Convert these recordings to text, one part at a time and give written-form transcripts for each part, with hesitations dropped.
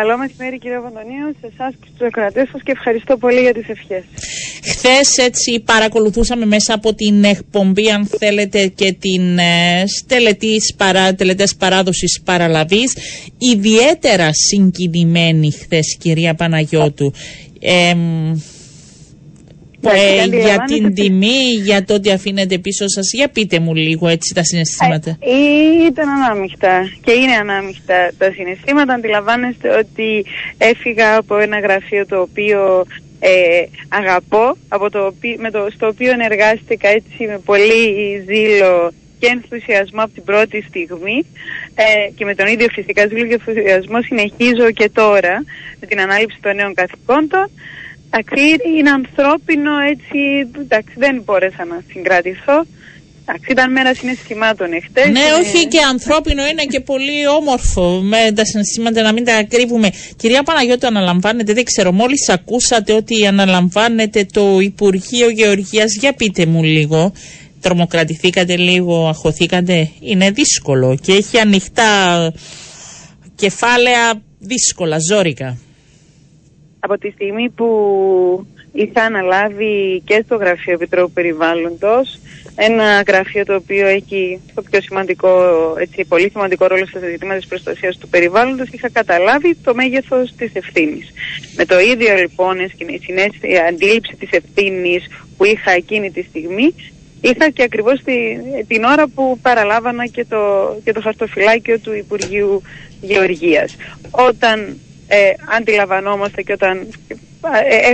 Καλό μεσημέρι κύριε Βαντονίου, σε εσάς και στους ακροατές σας και ευχαριστώ πολύ για τις ευχές. Χθες έτσι παρακολουθούσαμε μέσα από την εκπομπή, αν θέλετε, και την τελετές παράδοσης παραλαβής. Ιδιαίτερα συγκινημένη χθες κυρία Παναγιώτου. Για την τιμή, για το ότι αφήνετε πίσω σας, για πείτε μου λίγο έτσι τα συναισθήματα. Ήταν ανάμεικτα και είναι ανάμεικτα τα συναισθήματα. Αντιλαμβάνεστε ότι έφυγα από ένα γραφείο το οποίο αγαπώ, στο οποίο εργάστηκα έτσι με πολύ ζήλο και ενθουσιασμό από την πρώτη στιγμή και με τον ίδιο φυσικά ζήλο και ενθουσιασμό συνεχίζω και τώρα με την ανάληψη των νέων καθηκόντων. Είναι ανθρώπινο, έτσι, εντάξει, δεν μπόρεσα να συγκρατηθώ. Ήταν μέρα συναισθημάτων εχθές. Ναι, όχι και ανθρώπινο είναι και πολύ όμορφο με τα συναισθήματα, να μην τα κρύβουμε. Κυρία Παναγιώτου, αναλαμβάνετε, δεν ξέρω, μόλις ακούσατε ότι αναλαμβάνετε το Υπουργείο Γεωργίας. Για πείτε μου λίγο, τρομοκρατηθήκατε λίγο, αχωθήκατε? Είναι δύσκολο και έχει ανοιχτά κεφάλαια δύσκολα, ζόρικα. Από τη στιγμή που είχα αναλάβει και στο γραφείο Επιτρόπου Περιβάλλοντος, ένα γραφείο το οποίο έχει το πιο σημαντικό, έτσι, πολύ σημαντικό ρόλο στα ζητήματα της προστασίας του περιβάλλοντος, είχα καταλάβει το μέγεθος της ευθύνης. Με το ίδιο λοιπόν η αντίληψη της ευθύνης που είχα εκείνη τη στιγμή, είχα και ακριβώς την ώρα που παραλάβανα και το χαρτοφυλάκιο του Υπουργείου Γεωργίας. Όταν αντιλαμβανόμαστε και όταν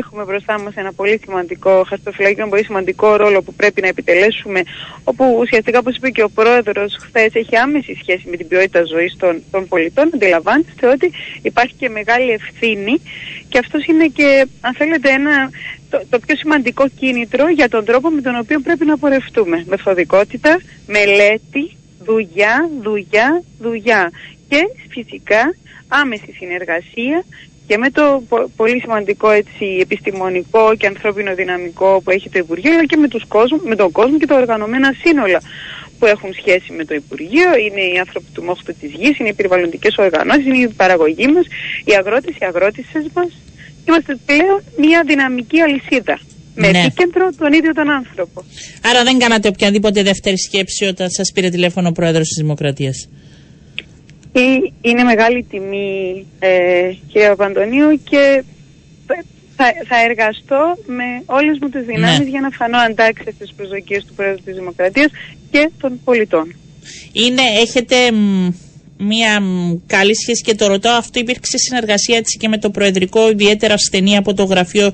έχουμε μπροστά μας ένα πολύ σημαντικό χαρτοφυλάκιο, ένα πολύ σημαντικό ρόλο που πρέπει να επιτελέσουμε, όπου ουσιαστικά, όπως είπε και ο πρόεδρος χθες, έχει άμεση σχέση με την ποιότητα ζωής των πολιτών, αντιλαμβάνεστε ότι υπάρχει και μεγάλη ευθύνη και αυτός είναι και, αν θέλετε, το πιο σημαντικό κίνητρο για τον τρόπο με τον οποίο πρέπει να πορευτούμε. Μεθοδικότητα, μελέτη, δουλειά και φυσικά άμεση συνεργασία και με το πολύ σημαντικό, έτσι, επιστημονικό και ανθρώπινο δυναμικό που έχει το Υπουργείο, αλλά και με τον κόσμο και τα οργανωμένα σύνολα που έχουν σχέση με το Υπουργείο. Είναι οι άνθρωποι του μόχτου της γης, είναι οι περιβαλλοντικές οργανώσεις, είναι η παραγωγή μας, οι αγρότες, οι αγρότισσες μας. Είμαστε πλέον μια δυναμική αλυσίδα. Με επίκεντρο τον ίδιο τον άνθρωπο. Άρα δεν κάνατε οποιαδήποτε δεύτερη σκέψη όταν σας πήρε τηλέφωνο ο Πρόεδρος της Δημοκρατίας? Είναι μεγάλη τιμή, κύριε Παπαντωνίου, και θα εργαστώ με όλες μου τις δυνάμεις για να φανώ αντάξια στις προσδοκίες του Πρόεδρου της Δημοκρατίας και των πολιτών. Έχετε μία καλή σχέση και το ρωτώ, αυτό υπήρξε συνεργασία έτσι και με το Προεδρικό, ιδιαίτερα στενή από το γραφείο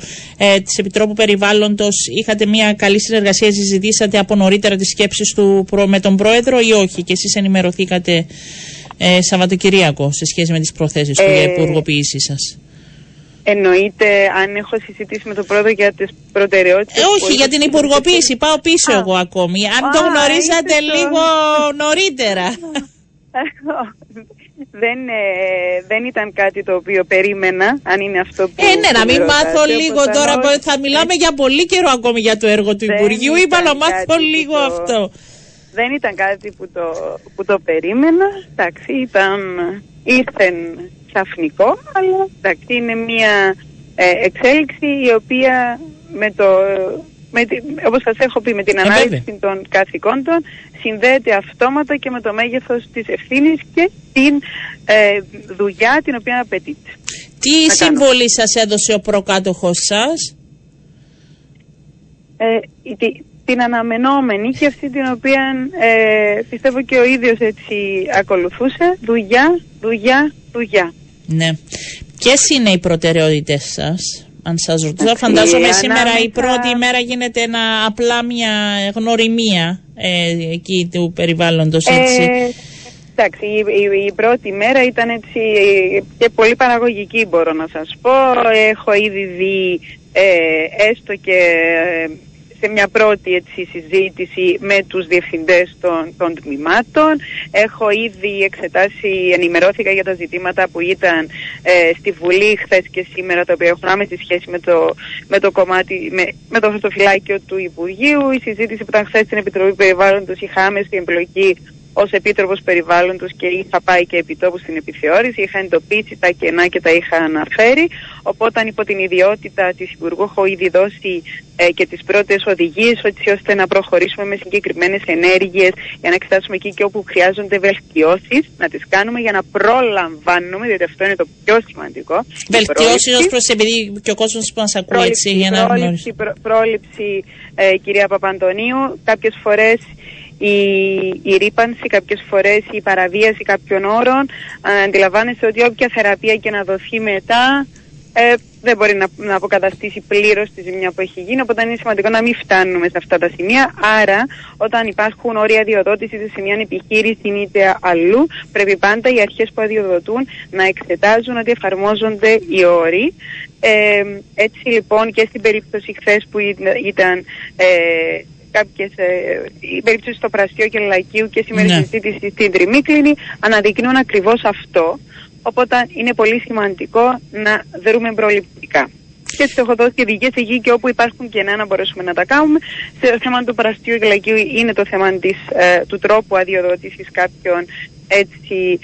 της Επιτρόπου Περιβάλλοντος? Είχατε μία καλή συνεργασία, συζητήσατε από νωρίτερα τις σκέψεις του με τον Πρόεδρο ή όχι και εσείς ενημερωθήκατε Σαββατοκυριακό σε σχέση με τις προθέσεις του για υπουργοποίησή σας? Εννοείται, αν έχω συζητήσει με τον πρόεδρο για τις προτεραιότητες. Όχι, για την υπουργοποίηση. Πάω πίσω εγώ ακόμη. Αν το γνωρίζατε λίγο νωρίτερα. Δεν ήταν κάτι το οποίο περίμενα, αν είναι αυτό που... να μην μάθω λίγο τώρα. Θα μιλάμε για πολύ καιρό ακόμη για το έργο του Υπουργείου. Είπα να μάθω λίγο αυτό. Δεν ήταν κάτι που το περίμενα, εντάξει, ήρθεν ξαφνικό, αλλά εντάξει, είναι μια εξέλιξη η οποία όπως σας έχω πει, με την ανάλυση των καθηκόντων συνδέεται αυτόματα και με το μέγεθος της ευθύνης και την δουλειά την οποία απαιτείται. Τι συμβολή σας έδωσε ο προκάτοχος σας? Την αναμενόμενη και αυτή την οποία πιστεύω και ο ίδιος έτσι ακολουθούσε. Δουλειά. Ναι. Ποιες είναι οι προτεραιότητες σας, αν σας ρωτήσω? Φαντάζομαι σήμερα η πρώτη ημέρα γίνεται απλά μια γνωριμία εκεί του περιβάλλοντος, έτσι. Εντάξει, η πρώτη μέρα ήταν έτσι και πολύ παραγωγική, μπορώ να σας πω. Έχω ήδη δει έστω και... σε μια πρώτη έτσι συζήτηση με τους διευθυντές των τμήματων. Έχω ήδη ενημερώθηκα για τα ζητήματα που ήταν στη Βουλή χθες και σήμερα, τα οποία έχουν άμεση σχέση με το χαρτοφυλάκιο του Υπουργείου. Η συζήτηση που ήταν χθες στην Επιτροπή Περιβάλλοντος, είχα άμεση εμπλοκή ως Επίτροπος Περιβάλλοντος και είχα πάει και επιτόπου στην επιθεώρηση, είχα εντοπίσει τα κενά και τα είχα αναφέρει. Οπότε υπό την ιδιότητα της Υπουργού έχω ήδη δώσει και τις πρώτες οδηγίες, έτσι ώστε να προχωρήσουμε με συγκεκριμένες ενέργειες για να εξετάσουμε εκεί και όπου χρειάζονται βελτιώσεις, να τις κάνουμε για να προλαμβάνουμε, διότι αυτό είναι το πιο σημαντικό. Βελτιώσεις ως προς, επειδή και ο κόσμος που μας ακούει πρόληψη, έτσι, για να γνωρίζει. Πρόληψη, κυρία Παπαντονίου, κάποιες φορές η ρήπανση, κάποιες φορές η παραβίαση κάποιων όρων. Αντιλαμβάνεστε ότι όποια θεραπεία και να δοθεί μετά δεν μπορεί να αποκαταστήσει πλήρως τη ζημιά που έχει γίνει, οπότε είναι σημαντικό να μην φτάνουμε σε αυτά τα σημεία. Άρα, όταν υπάρχουν όρια διοδότησης σε μια επιχείρηση είτε αλλού, πρέπει πάντα οι αρχές που αδειοδοτούν να εξετάζουν ότι εφαρμόζονται οι όροι. Έτσι λοιπόν και στην περίπτωση χθες που ήταν η περίπτωση στο Πραστιό Κελακίου και σήμερα η συζήτηση στην Τριμίκλινη αναδεικνύουν ακριβώς αυτό. Οπότε είναι πολύ σημαντικό να δρούμε προληπτικά. Και έτσι έχω δώσει ειδικές εκεί και όπου υπάρχουν κενά να μπορέσουμε να τα κάνουμε. Το θέμα του Πραστιού Κελακίου είναι το θέμα του τρόπου αδειοδότησης κάποιων, έτσι,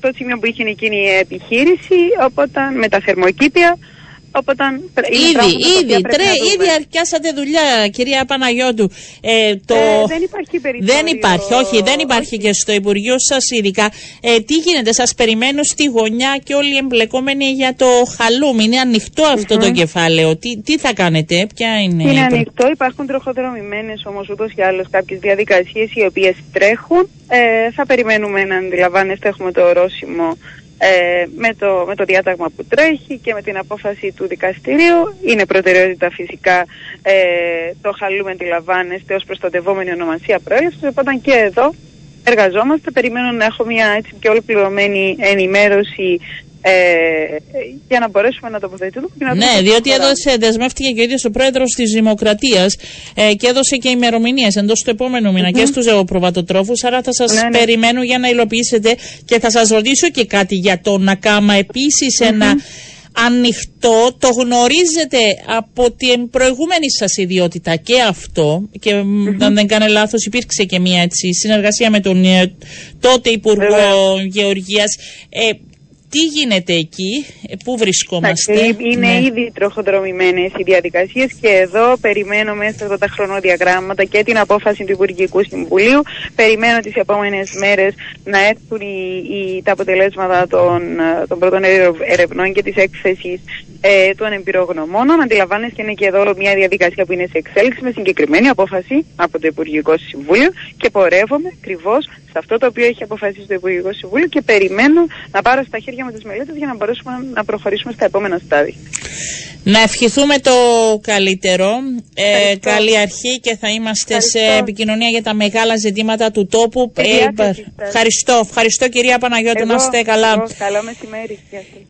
το σημείο που είχε εκείνη η επιχείρηση, οπότε με τα θερμοκήπια. Ήδη αρκιάσατε δουλειά, κυρία Παναγιώτου. Δεν υπάρχει περιθώριο. Δεν υπάρχει και στο Υπουργείο σας ειδικά. Τι γίνεται, σας περιμένουν στη γωνιά και όλοι οι εμπλεκόμενοι για το χαλούμεντι. Είναι ανοιχτό αυτό το κεφάλαιο. Τι θα κάνετε, ποια είναι? Είναι ανοιχτό, υπάρχουν τροχοδρομημένες όμως ούτως ή άλλως κάποιες διαδικασίες οι οποίες τρέχουν. Θα περιμένουμε να αντιλαμβάνεστε, έχουμε το ορόσημο με το διάταγμα που τρέχει και με την απόφαση του δικαστηρίου. Είναι προτεραιότητα φυσικά το χαλούμεντι, λαμβάνεστε, ως προστατευόμενη ονομασία προέλευσης. Οπότε και εδώ εργαζόμαστε. Περιμένω να έχω μια έτσι και ολοκληρωμένη ενημέρωση για να μπορέσουμε να τοποθετηθούμε. Ναι, διότι έδωσε, δεσμεύτηκε και ο ίδιος ο πρόεδρος της Δημοκρατίας και έδωσε και ημερομηνίες εντός του επόμενου μήνα και στους ζωοπροβατοτρόφους. Άρα θα σας περιμένω για να υλοποιήσετε, και θα σας ρωτήσω και κάτι για το Νακάμα. Επίσης ένα ανοιχτό, το γνωρίζετε από την προηγούμενη σας ιδιότητα και αυτό, και αν δεν κάνω λάθος υπήρξε και μια έτσι συνεργασία με τον τότε Υπουργό Γεωργίας. Τι γίνεται εκεί, πού βρισκόμαστε? Είναι ήδη τροχοδρομημένες οι διαδικασίες και εδώ περιμένω μέσα από τα χρονοδιαγράμματα και την απόφαση του Υπουργικού Συμβουλίου. Περιμένω τις επόμενες μέρες να έρθουν τα αποτελέσματα των πρώτων ερευνών και της έκθεσης των εμπειρογνωμόνων. Αντιλαμβάνεστε, είναι και εδώ μια διαδικασία που είναι σε εξέλιξη με συγκεκριμένη απόφαση από το Υπουργικό Συμβούλιο και πορεύομαι ακριβώς σε αυτό το οποίο έχει αποφασίσει το Υπουργικό Συμβούλιο και περιμένω να πάρω στα χέρια με τις μελέτες για να μπορέσουμε να προχωρήσουμε στα επόμενα στάδια. Να ευχηθούμε το καλύτερο. Καλή αρχή και θα είμαστε σε επικοινωνία για τα μεγάλα ζητήματα του τόπου. Ευχαριστώ κυρία Παναγιώτου. Να είστε καλά. Καλό μεσημέρι.